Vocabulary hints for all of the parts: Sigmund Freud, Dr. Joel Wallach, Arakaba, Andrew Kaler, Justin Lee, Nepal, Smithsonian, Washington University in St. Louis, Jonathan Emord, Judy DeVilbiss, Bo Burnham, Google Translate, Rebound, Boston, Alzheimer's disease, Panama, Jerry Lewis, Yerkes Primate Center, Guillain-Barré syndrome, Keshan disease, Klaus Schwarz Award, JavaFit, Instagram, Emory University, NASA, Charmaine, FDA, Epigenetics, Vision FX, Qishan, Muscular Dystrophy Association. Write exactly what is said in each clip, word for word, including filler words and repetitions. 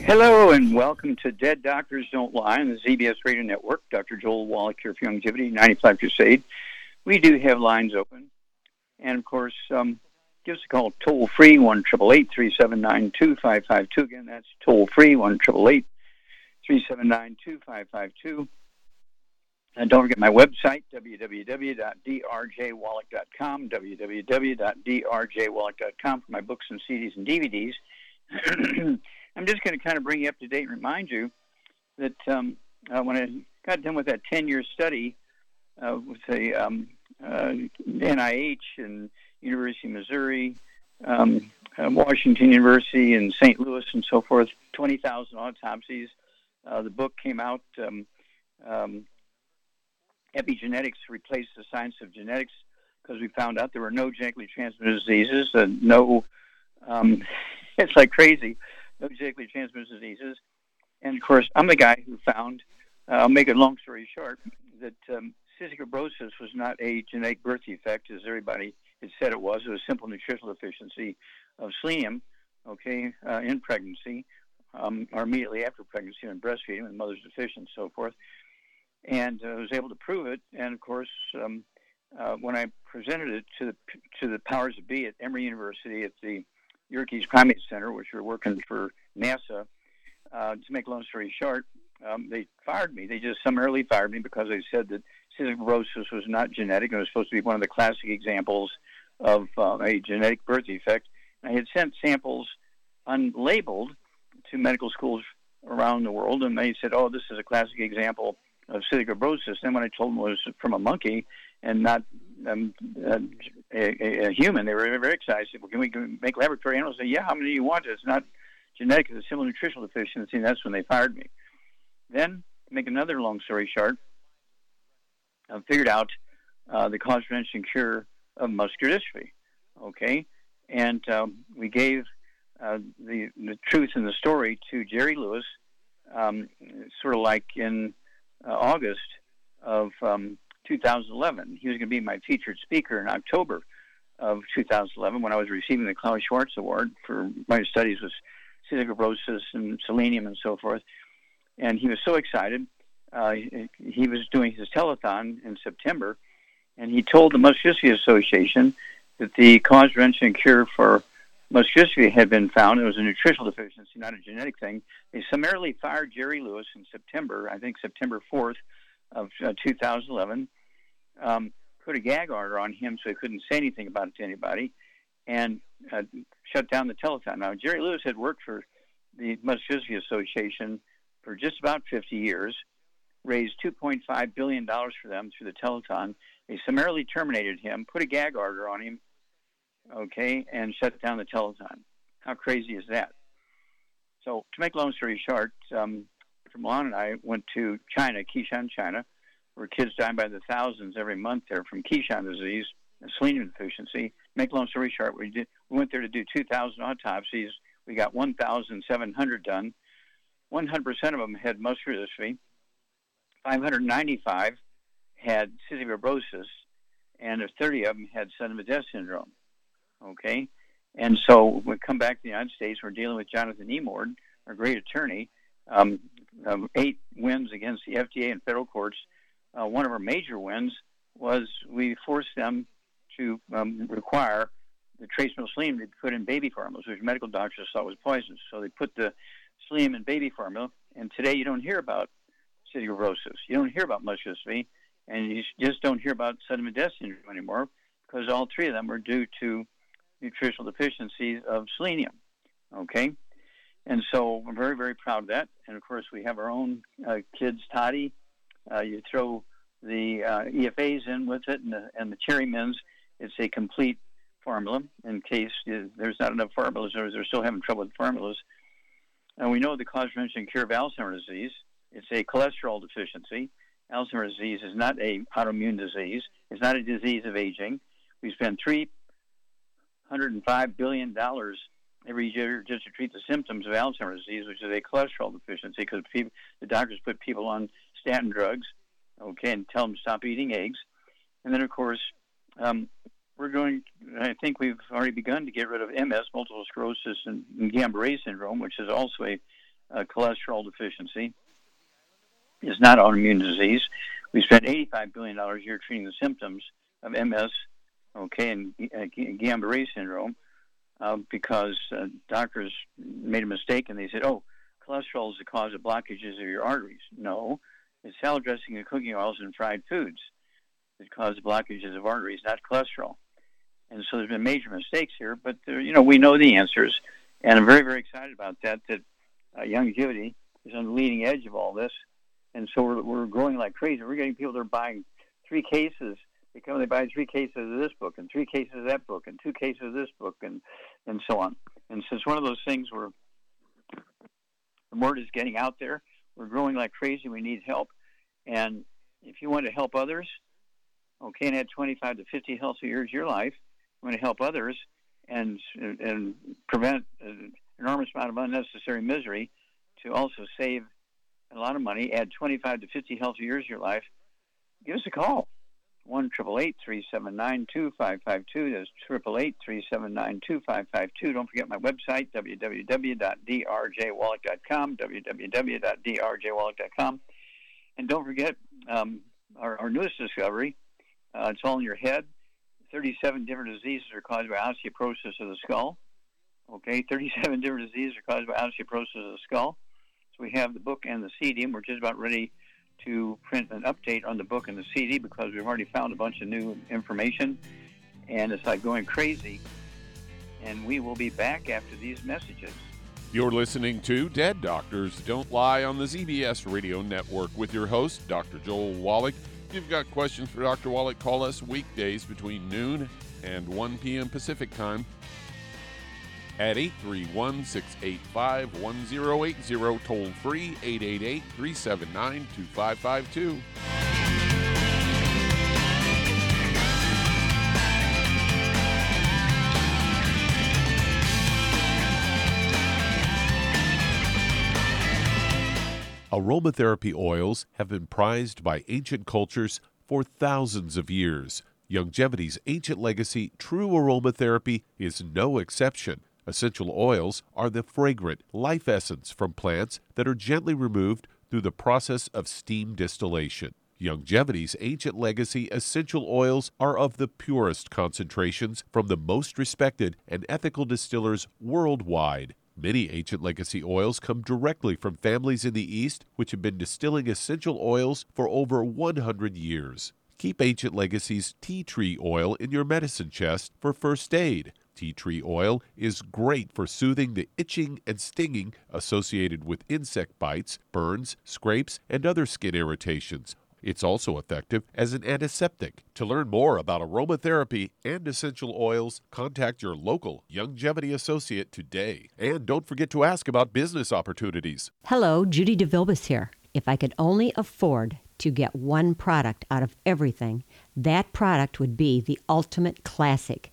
Hello and welcome to Dead Doctors Don't Lie on the Z B S Radio Network. Doctor Joel Wallach here for Youngevity, ninety-five Crusade. We do have lines open. And, of course, um, give us a call toll-free, one eight eight eight, three seven nine, two five five two. Again, that's toll-free, one eight eight eight, three seven nine, two five five two. And don't forget my website, w w w dot d r j wallach dot com, w w w dot d r j wallach dot com, for my books and C Ds and D V Ds. I'm just going to kind of bring you up to date and remind you that um, uh, when I got done with that ten-year study uh, with the um, uh, N I H and University of Missouri, um, uh, Washington University in Saint Louis and so forth, twenty thousand autopsies, uh, the book came out, um, um, Epigenetics Replaced the Science of Genetics, because we found out there were no genetically transmitted diseases, uh, no, um, it's like crazy. No genetically transmitted diseases. And, of course, I'm the guy who found, uh, I'll make a long story short, that um, cystic fibrosis was not a genetic birth defect, as everybody had said it was. It was simple nutritional deficiency of selenium, okay, uh, in pregnancy, um, or immediately after pregnancy and breastfeeding, and mother's deficient and so forth. And I uh, was able to prove it. And, of course, um, uh, when I presented it to the, to the powers that be at Emory University at the Yerkes Primate Center, which were working for NASA, uh, to make a long story short, um, they fired me. They just summarily fired me because they said that cystic fibrosis was not genetic and was supposed to be one of the classic examples of uh, a genetic birth defect. And I had sent samples unlabeled to medical schools around the world, and they said, oh, this is a classic example of cystic fibrosis. And when I told them it was from a monkey and not Um, uh, a, a human, they were very excited. Well, can we, can we make laboratory animals? Say, yeah, how many do you want? It's not genetic, it's a simple nutritional deficiency, and that's when they fired me. Then, to make another long story short, I figured out uh, the cause, prevention, cure of muscular dystrophy. Okay? And um, we gave uh, the, the truth and the story to Jerry Lewis, um, sort of like in uh, August of Um, two thousand eleven. He was going to be my featured speaker in October of two thousand eleven when I was receiving the Klaus Schwarz Award for my studies with cystic fibrosis and selenium and so forth. And he was so excited. Uh, he, he was doing his telethon in September, and he told the Muscular Dystrophy Association that the cause, prevention, and cure for muscular dystrophy had been found. It was a nutritional deficiency, not a genetic thing. They summarily fired Jerry Lewis in September, I think September fourth of uh, two thousand eleven. Um, put a gag order on him so he couldn't say anything about it to anybody, and uh, shut down the telethon. Now, Jerry Lewis had worked for the Muscular Dystrophy Association for just about fifty years, raised two point five billion dollars for them through the telethon. They summarily terminated him, put a gag order on him, okay, and shut down the telethon. How crazy is that? So, to make a long story short, um, Doctor Milan and I went to China, Qishan, China, where kids die by the thousands every month there from Keshan disease, selenium deficiency. Make long story short, we did. We went there to do two thousand autopsies. We got one thousand seven hundred done. one hundred percent of them had muscular dystrophy. five hundred ninety-five had cystic fibrosis, and thirty of them had sudden death syndrome. Okay? And so we come back to the United States. We're dealing with Jonathan Emord, our great attorney. Um, um, eight wins against the F D A and federal courts. Uh, one of our major wins was we forced them to um, require the trace mineral selenium to be put in baby formulas, which medical doctors thought was poisonous. So they put the selenium in baby formula, and today you don't hear about cystic fibrosis. You don't hear about muscular dystrophy, and you just don't hear about sudden death syndrome anymore, because all three of them were due to nutritional deficiencies of selenium, okay? And so I'm very, very proud of that. And, of course, we have our own uh, kids, Toddy. Uh, you throw the uh, E F As in with it and the, and the cherry mins. It's a complete formula in case you, there's not enough formulas or they're still having trouble with formulas. And we know the cause, prevention, and cure of Alzheimer's disease. It's a cholesterol deficiency. Alzheimer's disease is not an autoimmune disease. It's not a disease of aging. We spend three hundred five billion dollars every year just to treat the symptoms of Alzheimer's disease, which is a cholesterol deficiency, because people, the doctors put people on statin drugs, okay, and tell them to stop eating eggs. And then, of course, um, we're going, I think we've already begun to get rid of M S, multiple sclerosis, and, and Guillain-Barré syndrome, which is also a, a cholesterol deficiency. It's not autoimmune disease. We spent eighty-five billion dollars a year treating the symptoms of M S, okay, and uh, Guillain-Barré syndrome, uh, because uh, doctors made a mistake and they said, oh, cholesterol is the cause of blockages of your arteries. No, it's salad dressing and cooking oils and fried foods that cause blockages of arteries, not cholesterol. And so there's been major mistakes here, but, there, you know, we know the answers. And I'm very, very excited about that, that uh, Youngevity is on the leading edge of all this. And so we're, we're growing like crazy. We're getting people that are buying three cases. They come and they buy three cases of this book and three cases of that book and two cases of this book and, and so on. And so it's one of those things where the word is getting out there. We're growing like crazy. We need help. And if you want to help others, okay, and add twenty-five to fifty healthy years of your life, you want to help others and, and prevent an enormous amount of unnecessary misery, to also save a lot of money, add twenty-five to fifty healthy years of your life, give us a call. one eight eight eight, three seven nine, two five five two. That's eight eight eight, three seven nine, two five five two. Don't forget my website, w w w dot d r j wallach dot com, w w w dot d r j wallach dot com. And don't forget um, our, our newest discovery, uh, it's all in your head. thirty-seven different diseases are caused by osteoporosis of the skull. Okay, thirty-seven different diseases are caused by osteoporosis of the skull. We have the book and the C D, and we're just about ready to print an update on the book and the C D because we've already found a bunch of new information, and it's like going crazy. And we will be back after these messages. You're listening to Dead Doctors Don't Lie on the Z B S Radio Network with your host, Doctor Joel Wallach. If you've got questions for Doctor Wallach, call us weekdays between noon and one p.m. Pacific Time at eight three one, six eight five, one zero eight zero, toll free, eight eight eight, three seven nine, two five five two. Aromatherapy oils have been prized by ancient cultures for thousands of years. Youngevity's ancient legacy, True Aromatherapy, is no exception. Essential oils are the fragrant life essence from plants that are gently removed through the process of steam distillation. Youngevity's ancient legacy essential oils are of the purest concentrations from the most respected and ethical distillers worldwide. Many ancient legacy oils come directly from families in the East which have been distilling essential oils for over one hundred years. Keep Ancient Legacy's tea tree oil in your medicine chest for first aid. Tea tree oil is great for soothing the itching and stinging associated with insect bites, burns, scrapes, and other skin irritations. It's also effective as an antiseptic. To learn more about aromatherapy and essential oils, contact your local Youngevity associate today. And don't forget to ask about business opportunities. Hello, Judy DeVilbiss here. If I could only afford to get one product out of everything, that product would be the Ultimate Classic.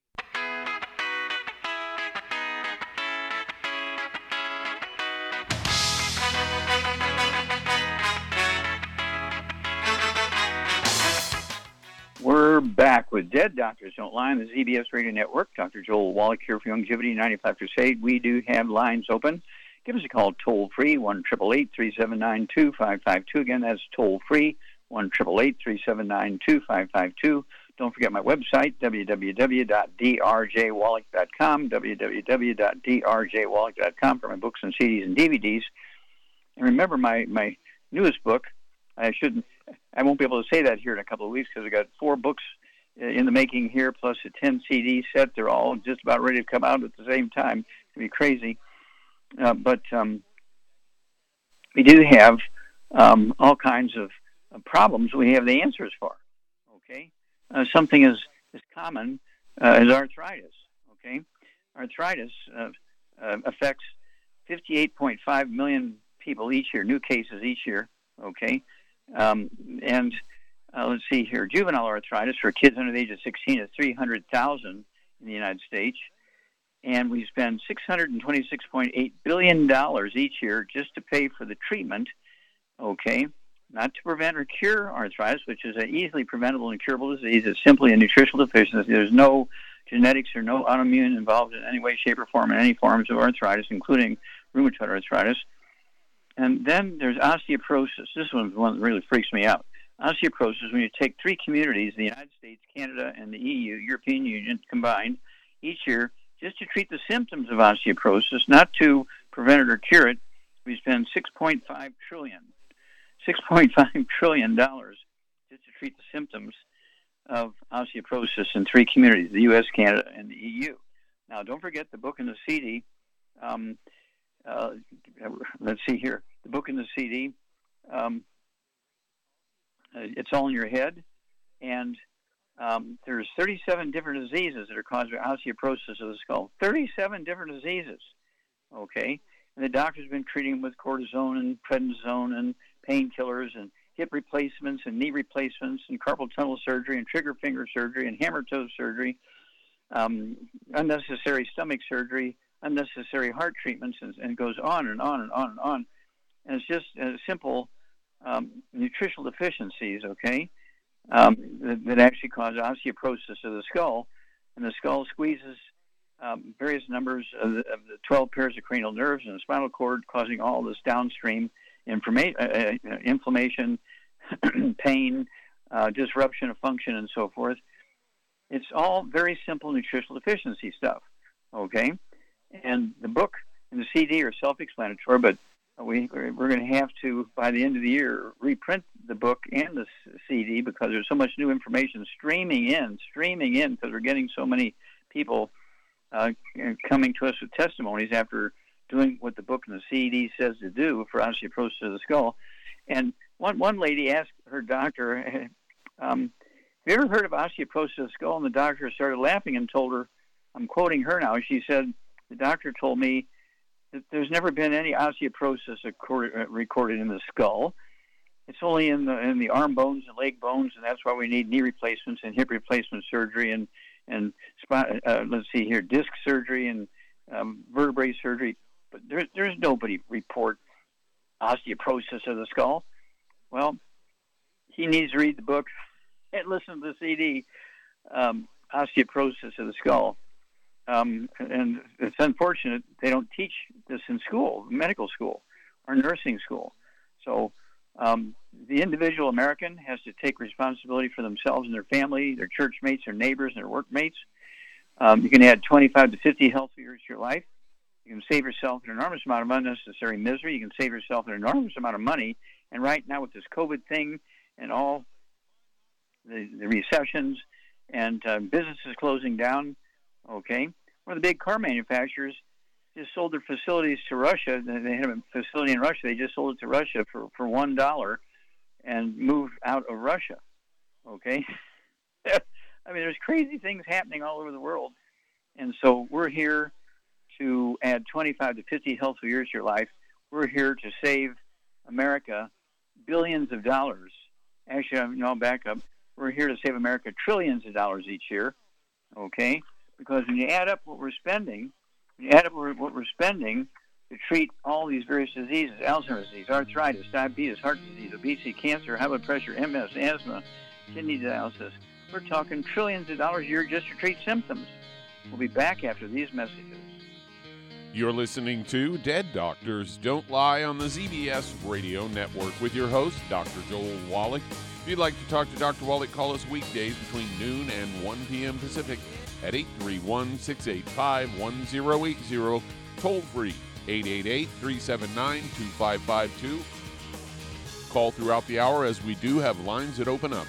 We're back with Dead Doctors Don't Lie on the Z B S Radio Network. Doctor Joel Wallach here for Youngevity ninety-five percent. We do have lines open. Give us a call toll-free, one eight eight eight, three seven nine, two five five two. Again, that's toll-free, one eight eight eight, three seven nine, two five five two. Don't forget my website, w w w dot d r j wallach dot com, w w w dot d r j wallach dot com for my books and C Ds and D V Ds. And remember my, my newest book, I shouldn't, I won't be able to say that here in a couple of weeks because I've got four books in the making here, plus a ten C D set. They're all just about ready to come out at the same time. It's going to be crazy. Uh, but um, we do have um, all kinds of uh, problems we have the answers for, okay? Uh, something as, as common uh, as arthritis, okay? Arthritis uh, uh, affects fifty-eight point five million people each year, new cases each year, okay? Um, and uh, let's see here. Juvenile arthritis for kids under the age of sixteen is three hundred thousand in the United States. And we spend six hundred twenty-six point eight billion dollars each year just to pay for the treatment, okay, not to prevent or cure arthritis, which is an easily preventable and curable disease. It's simply a nutritional deficiency. There's no genetics or no autoimmune involved in any way, shape, or form in any forms of arthritis, including rheumatoid arthritis. And then there's osteoporosis. This one's one that really freaks me out. Osteoporosis is when you take three communities, the United States, Canada, and the E U, European Union, combined each year, just to treat the symptoms of osteoporosis, not to prevent it or cure it. We spend six point five trillion dollars, six point five trillion dollars just to treat the symptoms of osteoporosis in three communities, the U S, Canada, and the E U. Now, don't forget the book and the C D. Um, uh, let's see here. The book and the C D, um, it's all in your head, and Um, there's thirty-seven different diseases that are caused by osteoporosis of the skull. thirty-seven different diseases, okay? And the doctor's been treating them with cortisone and prednisone and painkillers and hip replacements and knee replacements and carpal tunnel surgery and trigger finger surgery and hammer toe surgery, um, unnecessary stomach surgery, unnecessary heart treatments, and, and goes on and on and on and on. And it's just uh, simple um, nutritional deficiencies, okay? Um, that, that actually cause osteoporosis of the skull, and the skull squeezes um, various numbers of the, of the twelve pairs of cranial nerves and the spinal cord, causing all this downstream informa- uh, uh, inflammation, pain, uh, disruption of function, and so forth. It's all very simple nutritional deficiency stuff, okay? And the book and the C D are self-explanatory, but We, we're going to have to, by the end of the year, reprint the book and the C D because there's so much new information streaming in, streaming in, because we're getting so many people uh, coming to us with testimonies after doing what the book and the C D says to do for osteoporosis of the skull. And one, one lady asked her doctor, um, have you ever heard of osteoporosis of the skull? And the doctor started laughing and told her, I'm quoting her now, she said, the doctor told me, there's never been any osteoporosis recorded in the skull. It's only in the in the arm bones and leg bones, and that's why we need knee replacements and hip replacement surgery and and uh, let's see here, disc surgery and um, vertebrae surgery. But there's there's nobody report osteoporosis of the skull. Well, he needs to read the book and listen to the C D, um, osteoporosis of the skull. Um, and it's unfortunate they don't teach this in school, medical school or nursing school. So um, the individual American has to take responsibility for themselves and their family, their church mates, their neighbors, and their workmates. Um, you can add twenty-five to fifty healthy years to your life. You can save yourself an enormous amount of unnecessary misery. You can save yourself an enormous amount of money. And right now with this COVID thing and all the, the recessions and uh, businesses closing down, okay, one of the big car manufacturers just sold their facilities to Russia. They had a facility in Russia. They just sold it to Russia for, for one dollar and moved out of Russia, okay? I mean, there's crazy things happening all over the world. And so we're here to add twenty-five to fifty healthful years to your life. We're here to save America billions of dollars. Actually, I'm no, back up. We're here to save America trillions of dollars each year, okay? Because when you add up what we're spending, when you add up what we're spending to treat all these various diseases, Alzheimer's disease, arthritis, diabetes, heart disease, obesity, cancer, high blood pressure, M S, asthma, kidney dialysis, We're talking trillions of dollars a year just to treat symptoms. We'll be back after these messages. You're listening to Dead Doctors Don't Lie on the Z B S Radio Network with your host, Doctor Joel Wallach. If you'd like to talk to Doctor Wallach, call us weekdays between noon and one p.m. Pacific at eight three one, six eight five, one zero eight zero, toll free eight eight eight, three seven nine, two five five two. Call throughout the hour as we do have lines that open up.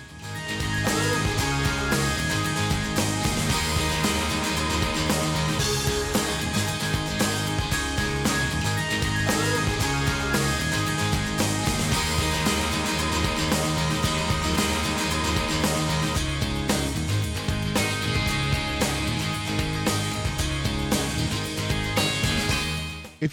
If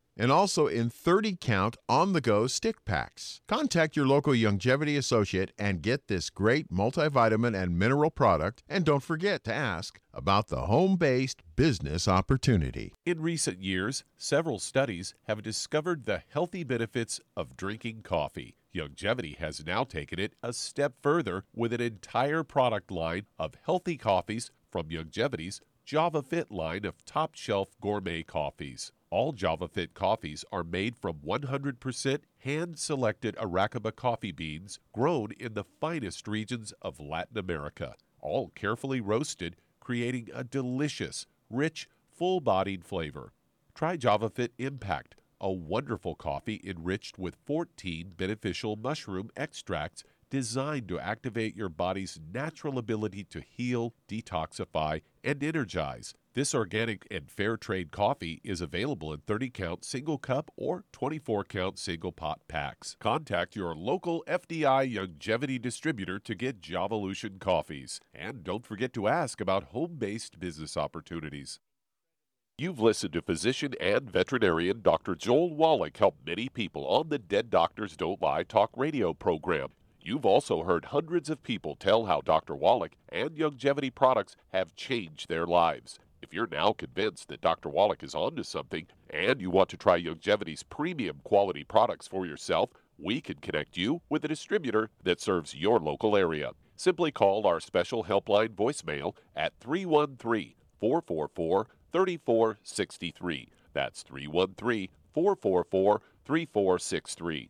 and also in thirty-count on-the-go stick packs. Contact your local Youngevity associate and get this great multivitamin and mineral product, and don't forget to ask about the home-based business opportunity. In recent years, several studies have discovered the healthy benefits of drinking coffee. Youngevity has now taken it a step further with an entire product line of healthy coffees from Youngevity's JavaFit line of top-shelf gourmet coffees. All JavaFit coffees are made from one hundred percent hand-selected Arakaba coffee beans grown in the finest regions of Latin America, all carefully roasted, creating a delicious, rich, full-bodied flavor. Try JavaFit Impact, a wonderful coffee enriched with fourteen beneficial mushroom extracts designed to activate your body's natural ability to heal, detoxify, and energize. This organic and fair trade coffee is available in thirty-count single cup or twenty-four count single pot packs. Contact your local F D I Youngevity distributor to get Javolution coffees. And don't forget to ask about home-based business opportunities. You've listened to physician and veterinarian Doctor Joel Wallach help many people on the Dead Doctors Don't Lie talk radio program. You've also heard hundreds of people tell how Doctor Wallach and Youngevity products have changed their lives. If you're now convinced that Doctor Wallach is onto something and you want to try Youngevity's premium quality products for yourself, we can connect you with a distributor that serves your local area. Simply call our special helpline voicemail at three one three, four four four, three four six three. That's three one three, four four four, three four six three.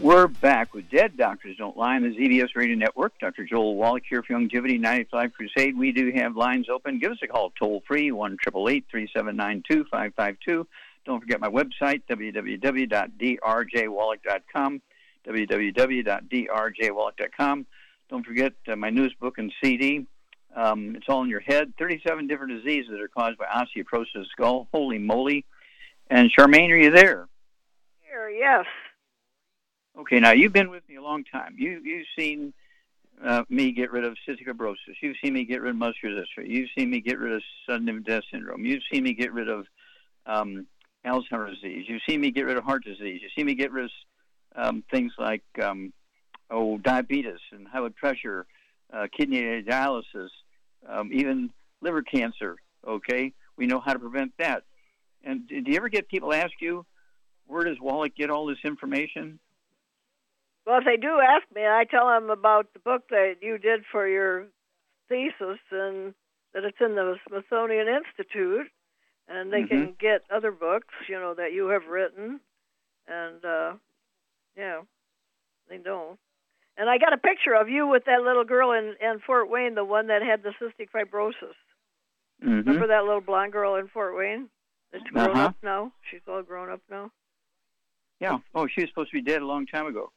We're back with Dead Doctors Don't Lie on the Z B S Radio Network. Doctor Joel Wallach here for Youngevity ninety-five Crusade. We do have lines open. Give us a call toll-free, one eight eight eight, three seven nine, two five five two. Don't forget my website, w w w dot d r j wallach dot com, w w w dot d r j wallach dot com. Don't forget uh, my newest book and C D. Um, it's all in your head. thirty-seven different diseases that are caused by osteoporosis of the skull. Holy moly. And Charmaine, are you there? Here, yes. Okay, now you've been with me a long time. You, you've seen uh, me get rid of cystic fibrosis. You've seen me get rid of muscular dystrophy. You've seen me get rid of sudden death syndrome. You've seen me get rid of um, Alzheimer's disease. You've seen me get rid of heart disease. You've seen me get rid of um, things like um, oh, diabetes and high blood pressure, uh, kidney dialysis, um, even liver cancer, okay? We know how to prevent that. And do you ever get people ask you, where does Wallach get all this information? Well, if they do ask me, I tell them about the book that you did for your thesis and that it's in the Smithsonian Institute, and they mm-hmm. can get other books, you know, that you have written, and, uh, yeah, they don't. And I got a picture of you with that little girl in, in Fort Wayne, the one that had the cystic fibrosis. Mm-hmm. Remember that little blonde girl in Fort Wayne? That's grown uh-huh. up now? She's all grown up now? Yeah. Oh, she was supposed to be dead a long time ago.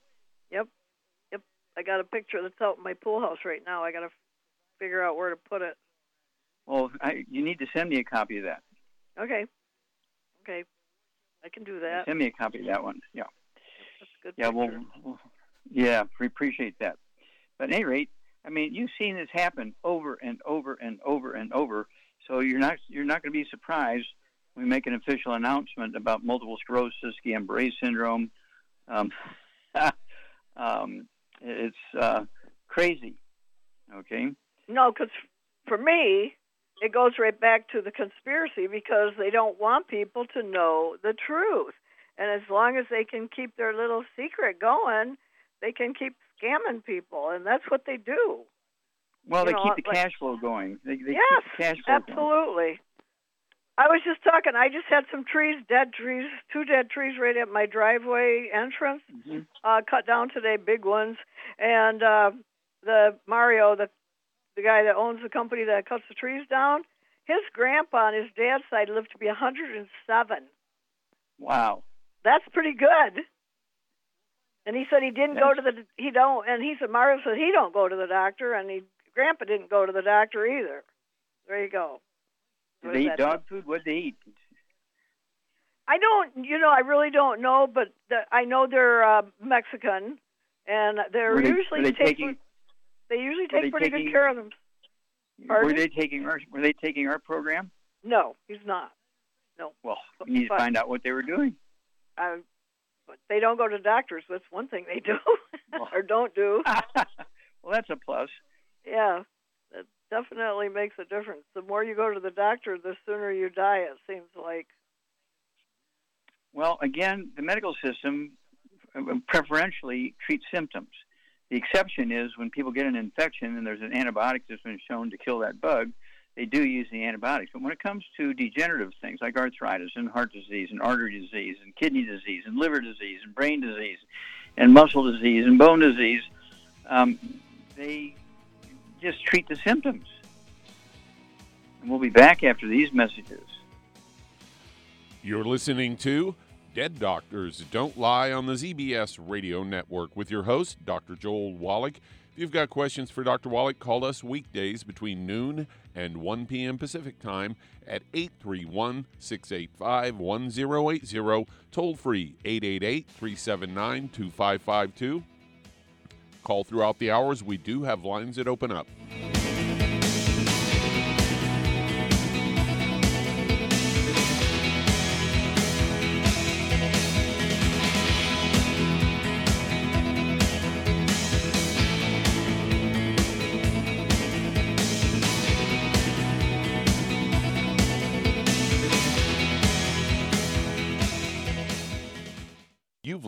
Yep. Yep. I got a picture that's out in my pool house right now. I got to figure out where to put it. Well, I, you need to send me a copy of that. Okay. Okay. I can do that. Send me a copy of that one. Yeah. That's a good yeah, picture. We'll, we'll, yeah, we appreciate that. But at any rate, I mean, you've seen this happen over and over and over and over, so you're not you're not going to be surprised when we make an official announcement about multiple sclerosis, Guillain-Barré syndrome. Um, um, it's uh, crazy, okay? No, because for me, it goes right back to the conspiracy because they don't want people to know the truth. And as long as they can keep their little secret going, they can keep scamming people, and that's what they do. Well, you they know, keep the like, cash flow going. They, they yes, keep the cash flow absolutely. Going. I was just talking. I just had some trees, dead trees, two dead trees right at my driveway entrance, mm-hmm. uh, cut down today, big ones. And uh, the Mario, the the guy that owns the company that cuts the trees down, his grandpa on his dad's side lived to be one hundred and seven. Wow. That's pretty good. And he said he didn't That's... go to the he don't and he said Mario said he don't go to the doctor and he grandpa didn't go to the doctor either. There you go. What did they eat dog food? What did they eat? I don't you know, I really don't know, but the, I know they're uh, Mexican and they're they, usually they take taking they usually take they pretty taking, good care of them. Pardon? Were they taking our were they taking our program? No, he's not. No. Well, we need but, to find out what they were doing. Uh, But they don't go to doctors. That's one thing they do, or don't do. Well, that's a plus. Yeah, that definitely makes a difference. The more you go to the doctor, the sooner you die, it seems like. Well, again, the medical system preferentially treats symptoms. The exception is when people get an infection and there's an antibiotic that's been shown to kill that bug, they do use the antibiotics. But when it comes to degenerative things like arthritis and heart disease and artery disease and kidney disease and liver disease and brain disease and muscle disease and bone disease, um, they just treat the symptoms. And we'll be back after these messages. You're listening to Dead Doctors Don't Lie on the Z B S Radio Network with your host, Doctor Joel Wallach. If you've got questions for Doctor Wallach, call us weekdays between noon and one p.m. Pacific Time at eight three one, six eight five, one zero eight zero, toll-free eight eight eight, three seven nine, two five five two. Call throughout the hours. We do have lines that open up.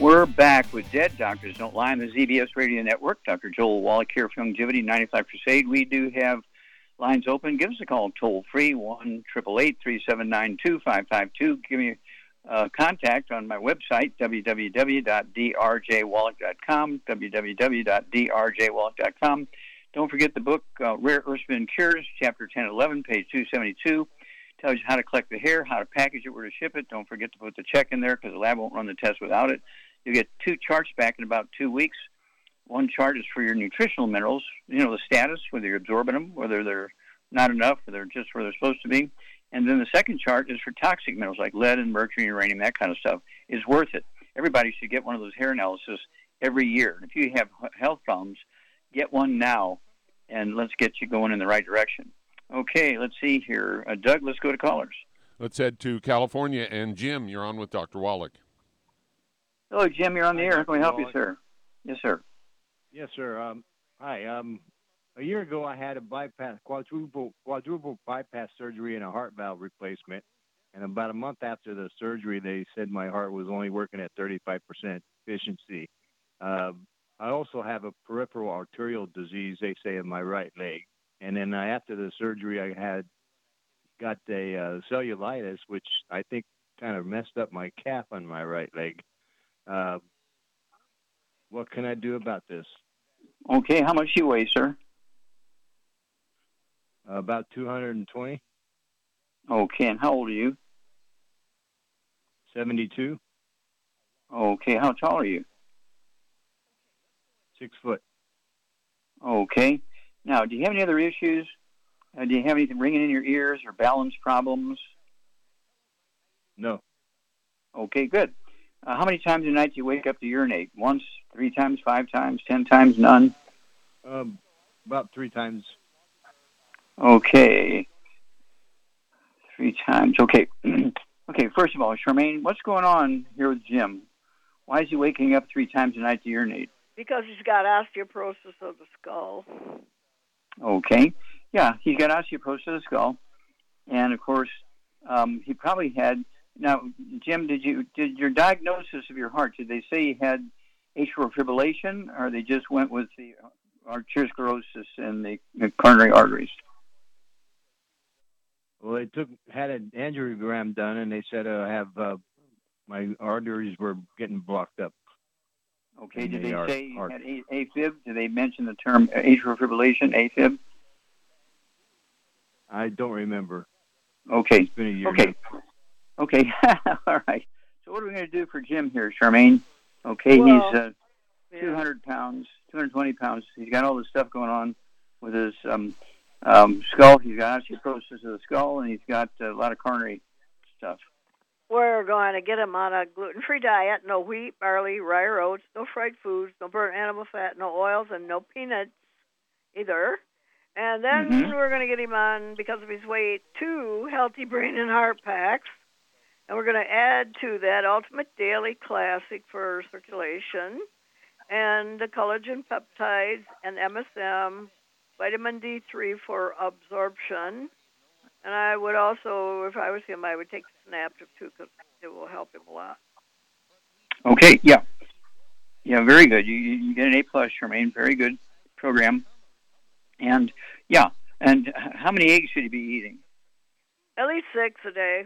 We're back with Dead Doctors Don't Lie on the Z B S Radio Network. Doctor Joel Wallach here from Youngevity, ninety-five Crusade. We do have lines open. Give us a call toll-free, one eight eight eight, three seven nine, two five five two. Give me a uh, contact on my website, w w w dot d r j wallach dot com, w w w dot d r j wallach dot com. Don't forget the book, uh, Rare Earthsman Cures, Chapter ten eleven, page two seventy-two. Tells you how to collect the hair, how to package it, where to ship it. Don't forget to put the check in there because the lab won't run the test without it. You get two charts back in about two weeks. One chart is for your nutritional minerals, you know, the status, whether you're absorbing them, whether they're not enough, or they're just where they're supposed to be. And then the second chart is for toxic minerals like lead and mercury and uranium, that kind of stuff. It's worth it. Everybody should get one of those hair analyses every year. And if you have health problems, get one now, and let's get you going in the right direction. Okay, let's see here. Uh, Doug, let's go to callers. Let's head to California. And Jim, you're on with Doctor Wallach. Hello, Jim. You're on the hi, air. How can we help Wallach. You, sir? Yes, sir. Yes, sir. Um, hi. Um, a year ago, I had a bypass, quadruple, quadruple bypass surgery and a heart valve replacement. And about a month after the surgery, they said my heart was only working at thirty-five percent efficiency. Uh, I also have a peripheral arterial disease, they say, in my right leg. And then uh, after the surgery, I had got a uh, cellulitis, which I think kind of messed up my calf on my right leg. Uh, what can I do about this? Okay, how much do you weigh, sir? Uh, about two hundred twenty. Okay, and how old are you? seventy-two. Okay, how tall are you? Six foot. Okay. Now, do you have any other issues? Uh, do you have anything ringing in your ears or balance problems? No. Okay, good. Uh, how many times a night do you wake up to urinate? Once, three times, five times, ten times, none? Um, about three times. Okay. Three times. Okay. Okay, first of all, Charmaine, what's going on here with Jim? Why is he waking up three times a night to urinate? Because he's got osteoporosis of the skull. Okay. Yeah, he's got osteoporosis of the skull. And, of course, um, he probably had... Now, Jim, did you did your diagnosis of your heart, did they say you had atrial fibrillation, or they just went with the arteriosclerosis and the, the coronary arteries? Well, they took had an angiogram done, and they said uh, I have uh, my arteries were getting blocked up. Okay, did they, they are, say you are. had AFib? Did they mention the term atrial fibrillation, AFib? I don't remember. Okay. It's been a year. Okay. Now. Okay, all right. So what are we going to do for Jim here, Charmaine? Okay, well, he's uh, yeah. two hundred pounds, two hundred twenty pounds. He's got all this stuff going on with his um, um, skull. He's got osteoporosis of the skull, and he's got a lot of coronary stuff. We're going to get him on a gluten-free diet, no wheat, barley, rye, or oats, no fried foods, no burnt animal fat, no oils, and no peanuts either. And then mm-hmm. we're going to get him on, because of his weight, two healthy brain and heart packs. And we're going to add to that Ultimate Daily Classic for circulation and the collagen peptides and M S M, vitamin D three for absorption. And I would also, if I was him, I would take the Synaptic too, because it will help him a lot. Okay, yeah. Yeah, very good. You, you get an A plus, Charmaine. Very good program. And, yeah, and how many eggs should he be eating? At least six a day.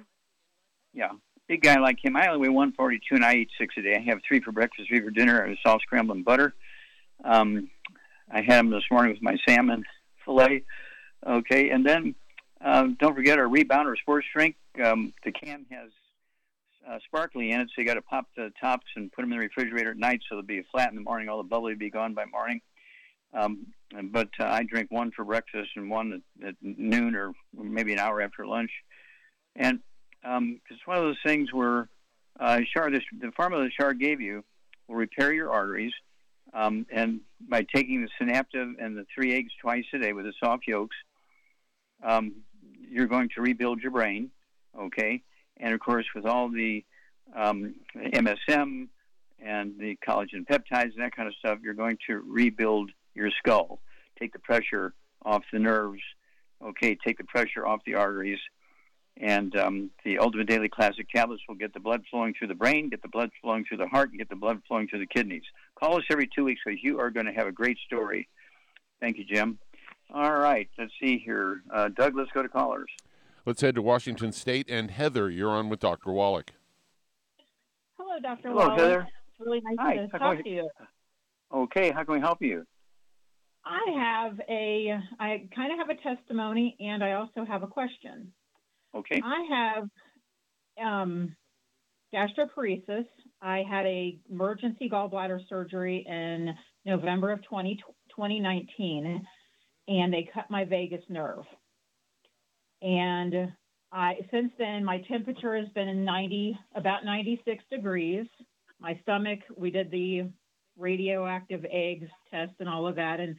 Yeah, big guy like him. I only weigh one forty-two, and I eat six a day. I have three for breakfast, three for dinner, and a soft scrambled and butter. Um, I had them this morning with my salmon fillet. Okay, and then um, don't forget our Rebound or sports drink. Um, the can has uh, sparkly in it, so you got to pop the tops and put them in the refrigerator at night, so they'll be flat in the morning. All the bubbly will be gone by morning. Um, but uh, I drink one for breakfast and one at, at noon or maybe an hour after lunch. And Um, it's one of those things where uh, Char, this, the formula that Char gave you will repair your arteries, um, and by taking the Synaptive and the three eggs twice a day with the soft yolks, um, you're going to rebuild your brain, okay? And, of course, with all the um, M S M and the collagen peptides and that kind of stuff, you're going to rebuild your skull, take the pressure off the nerves, okay, take the pressure off the arteries. And um, the Ultimate Daily Classic tablets will get the blood flowing through the brain, get the blood flowing through the heart, and get the blood flowing through the kidneys. Call us every two weeks because you are going to have a great story. Thank you, Jim. All right, let's see here. Uh, Doug, let's go to callers. Let's head to Washington State. And Heather, you're on with Doctor Wallach. Hello, Doctor Hello, Wallach. Hello, Heather. It's really nice Hi. to how talk we... to you. Okay, how can we help you? I have a, I kind of have a testimony, and I also have a question. Okay. I have um, gastroparesis. I had a emergency gallbladder surgery in November of twenty nineteen, and they cut my vagus nerve. And I since then, my temperature has been in ninety, about ninety-six degrees. My stomach, we did the radioactive eggs test and all of that, and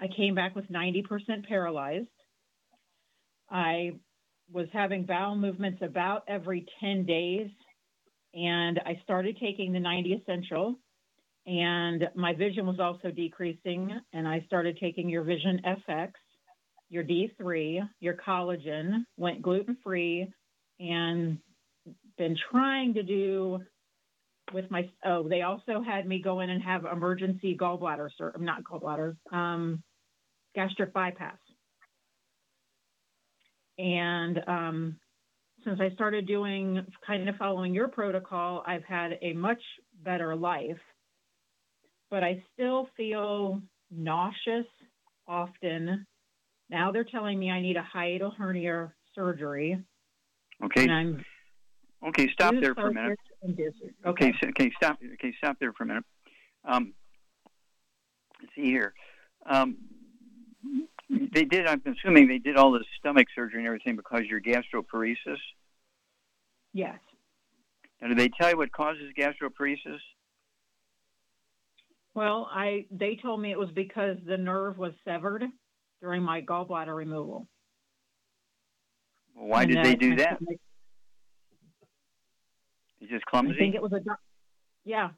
I came back with ninety percent paralyzed. I was having bowel movements about every ten days, and I started taking the ninety essential, and my vision was also decreasing, and I started taking your Vision F X, your D three, your collagen, went gluten-free, and been trying to do with my, oh, they also had me go in and have emergency gallbladder, sir, not gallbladder, um, gastric bypass. And um, since I started doing, kind of following your protocol, I've had a much better life, but I still feel nauseous often. Now they're telling me I need a hiatal hernia surgery. Okay. And I'm okay, stop there for a minute. Okay. okay, okay, stop. Okay, stop there for a minute. Um, let's see here. Um, They did, I'm assuming they did all the stomach surgery and everything because you're gastroparesis? Yes. Now, did they tell you what causes gastroparesis? Well, I they told me it was because the nerve was severed during my gallbladder removal. Well, why and did they do that? Stomach, You're just clumsy? I think it was a... Yeah.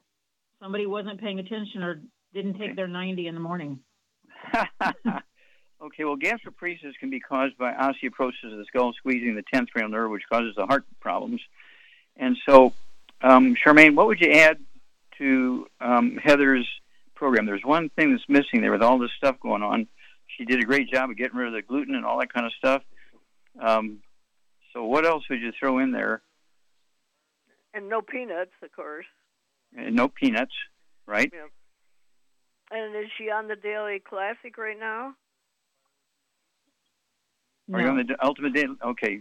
Somebody wasn't paying attention or didn't take okay. their ninety in the morning. Okay, well, gastroparesis can be caused by osteoporosis of the skull, squeezing the tenth cranial nerve, which causes the heart problems. And so, um, Charmaine, what would you add to um, Heather's program? There's one thing that's missing there with all this stuff going on. She did a great job of getting rid of the gluten and all that kind of stuff. Um, so what else would you throw in there? And no peanuts, of course. And no peanuts, right? Yep. And is she on the Daily Classic right now? Are no. you on the Ultimate Daily? Okay.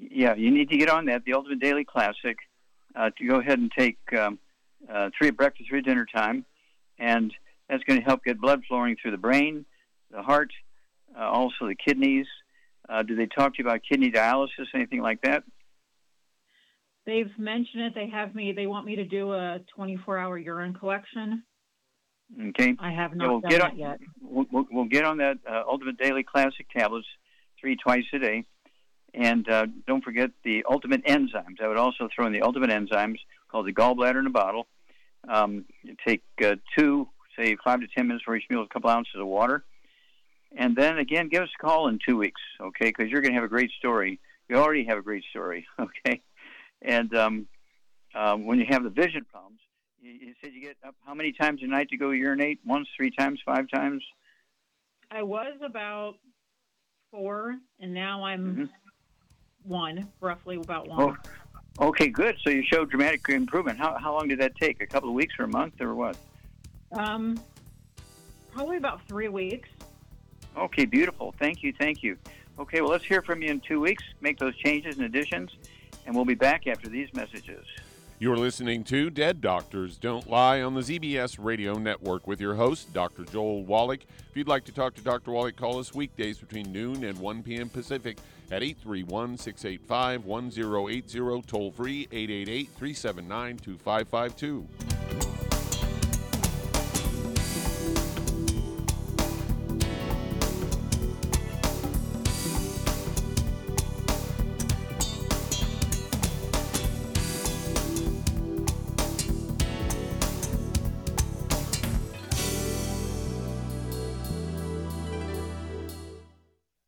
Yeah, you need to get on that, the Ultimate Daily Classic, uh, to go ahead and take um, uh, three at breakfast, three at dinner time, and that's going to help get blood flowing through the brain, the heart, uh, also the kidneys. Uh, do they talk to you about kidney dialysis, anything like that? They've mentioned it. They have me. They want me to do a twenty-four hour urine collection. Okay. I have not yeah, we'll done get on, that yet. We'll, we'll, we'll get on that uh, Ultimate Daily Classic tablets, three twice a day. And uh, don't forget the Ultimate Enzymes. I would also throw in the Ultimate Enzymes, called the Gallbladder in a Bottle. Um, you take uh, two, say five to ten minutes for each meal, a couple ounces of water. And then, again, give us a call in two weeks, okay, because you're going to have a great story. You already have a great story, okay? And um, uh, when you have the vision problems, you said you get up how many times a night to go urinate? Once, three times, five times? I was about four, and now I'm mm-hmm. one, roughly about one. Oh, okay, good. So you showed dramatic improvement. How how long did that take? A couple of weeks or a month or what? Um, probably about three weeks. Okay, beautiful. Thank you, thank you. Okay, well, let's hear from you in two weeks. Make those changes and additions, and we'll be back after these messages. You're listening to Dead Doctors Don't Lie on the Z B S Radio Network with your host, Doctor Joel Wallach. If you'd like to talk to Doctor Wallach, call us weekdays between noon and one p.m. Pacific at eight three one, six eight five, one zero eight zero, toll-free eight eight eight, three seven nine, two five five two.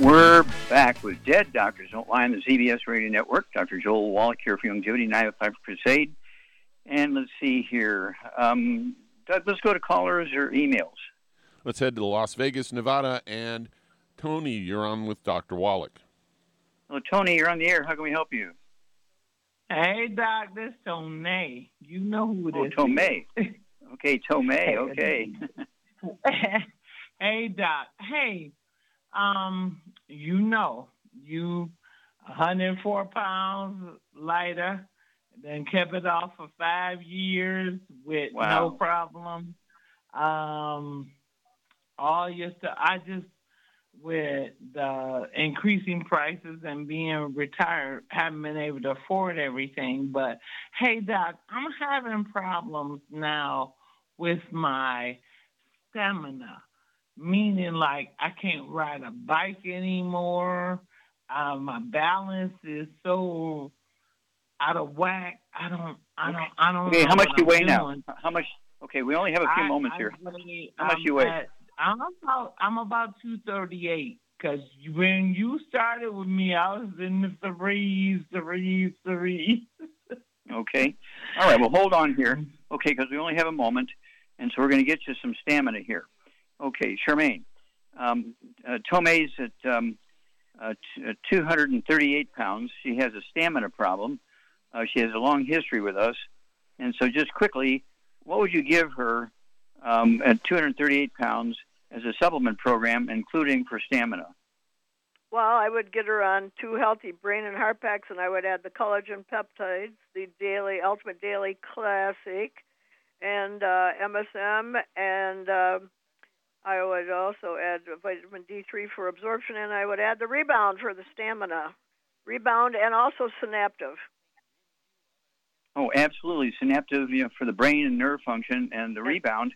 We're back with Dead Doctors Don't Lie on the Z B S Radio Network. Doctor Joel Wallach here for Youngevity, nine oh five Crusade. And let's see here. Um, let's go to callers or emails. Let's head to Las Vegas, Nevada. And Tony, you're on with Doctor Wallach. Hello, Tony. You're on the air. How can we help you? Hey, Doc, this is Tomei. You know who this is. Oh, Tomei. Is. Okay, Tomei. Okay. Hey, Doc. Hey, um, you know, you one hundred four pounds lighter, then kept it off for five years with wow. no problem. Um, all your stuff. I just, with the increasing prices and being retired, haven't been able to afford everything. But, hey, Doc, I'm having problems now with my stamina, meaning, like, I can't ride a bike anymore. Uh, my balance is so out of whack. I don't, I don't, I don't okay, know how much do you weigh now? How much? Okay, we only have a few I, moments I here. Weigh, how much do you weigh? At, I'm about I'm about two thirty-eight, because when you started with me, I was in the threes, threes, threes. Okay. All right, well, hold on here, okay, because we only have a moment, and so we're going to get you some stamina here. Okay, Charmaine, um, uh, Tomei's at um, uh, t- uh, two hundred thirty-eight pounds. She has a stamina problem. Uh, she has a long history with us, and so just quickly, what would you give her Um, at two hundred thirty-eight pounds as a supplement program, including for stamina? Well, I would get her on two healthy brain and heart packs, and I would add the collagen peptides, the daily Ultimate Daily Classic, and uh, M S M, and uh, I would also add vitamin D three for absorption, and I would add the Rebound for the stamina. Rebound and also Synaptic. Oh, absolutely. Synaptic, you know, for the brain and nerve function, and the Rebound.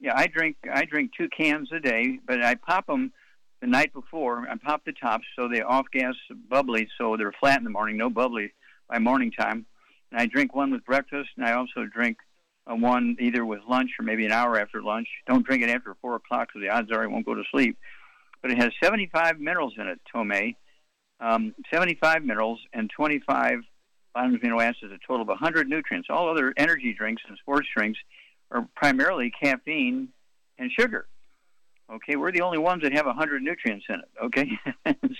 Yeah, I drink I drink two cans a day, but I pop them the night before. I pop the tops so they off-gas bubbly, so they're flat in the morning, no bubbly by morning time. And I drink one with breakfast, and I also drink uh, one either with lunch or maybe an hour after lunch. Don't drink it after four o'clock because the odds are I won't go to sleep. But it has seventy-five minerals in it, Tomei, um, seventy-five minerals and twenty-five vitamins, amino acids, a total of one hundred nutrients. All other energy drinks and sports drinks are primarily caffeine and sugar. Okay, we're the only ones that have one hundred nutrients in it, okay?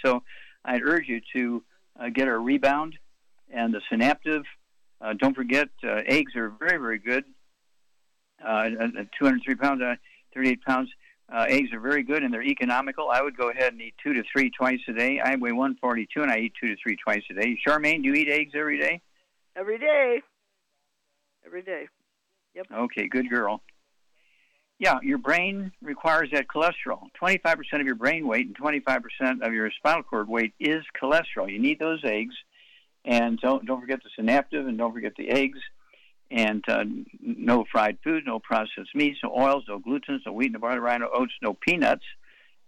So I'd urge you to uh, get our Rebound and the Synaptic. Uh, don't forget, uh, eggs are very, very good. uh, two hundred three pounds, uh, thirty-eight pounds. Uh, eggs are very good and they're economical. I would go ahead and eat two to three twice a day. I weigh one forty-two and I eat two to three twice a day. Charmaine, do you eat eggs every day? Every day. Every day. Yep. Okay, good girl. Yeah, your brain requires that cholesterol. twenty-five percent of your brain weight and twenty-five percent of your spinal cord weight is cholesterol. You need those eggs. And don't, don't forget the synaptic and don't forget the eggs. And uh, no fried food, no processed meats, no oils, no glutens, no wheat, no barley, rye, no oats, no peanuts,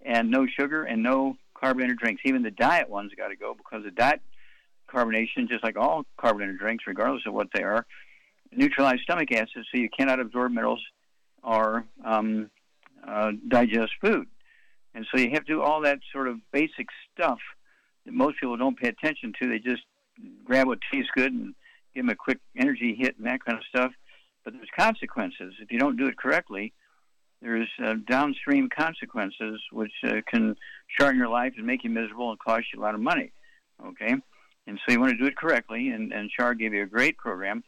and no sugar and no carbonated drinks. Even the diet ones got to go because the diet carbonation, just like all carbonated drinks, regardless of what they are, neutralize stomach acid so you cannot absorb minerals or um, uh, digest food. And so you have to do all that sort of basic stuff that most people don't pay attention to. They just grab what tastes good and give them a quick energy hit and that kind of stuff. But there's consequences. If you don't do it correctly, there's uh, downstream consequences which uh, can shorten your life and make you miserable and cost you a lot of money, okay? And so you want to do it correctly, and, and Char gave you a great program.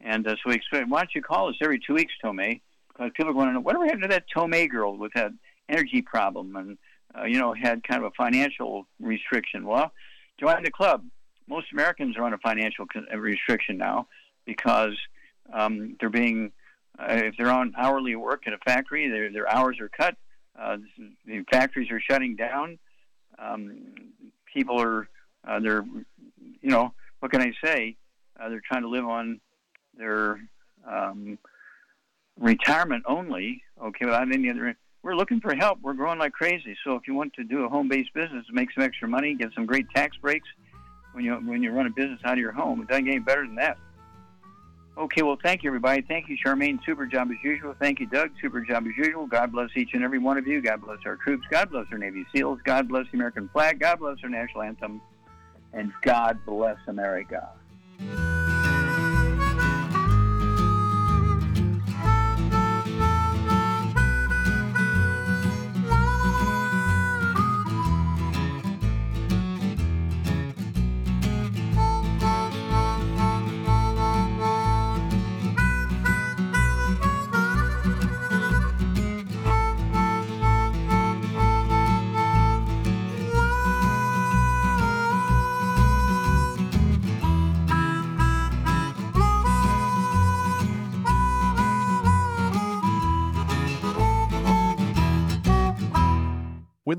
And uh, so we expect, why don't you call us every two weeks, Tomei, because people are going to know, whatever happened to that Tomei girl with that energy problem and, uh, you know, had kind of a financial restriction? Well, join the club. Most Americans are on a financial restriction now because um, they're being, uh, if they're on hourly work at a factory, their hours are cut. Uh, the factories are shutting down. Um, people are, uh, they're, you know, what can I say? Uh, they're trying to live on their um, retirement only, okay, without any other. We're looking for help. We're growing like crazy. So if you want to do a home-based business, make some extra money, get some great tax breaks, when you when you run a business out of your home. It doesn't get any better than that. Okay, well, thank you, everybody. Thank you, Charmaine. Super job as usual. Thank you, Doug. Super job as usual. God bless each and every one of you. God bless our troops. God bless our Navy SEALs. God bless the American flag. God bless our national anthem. And God bless America. When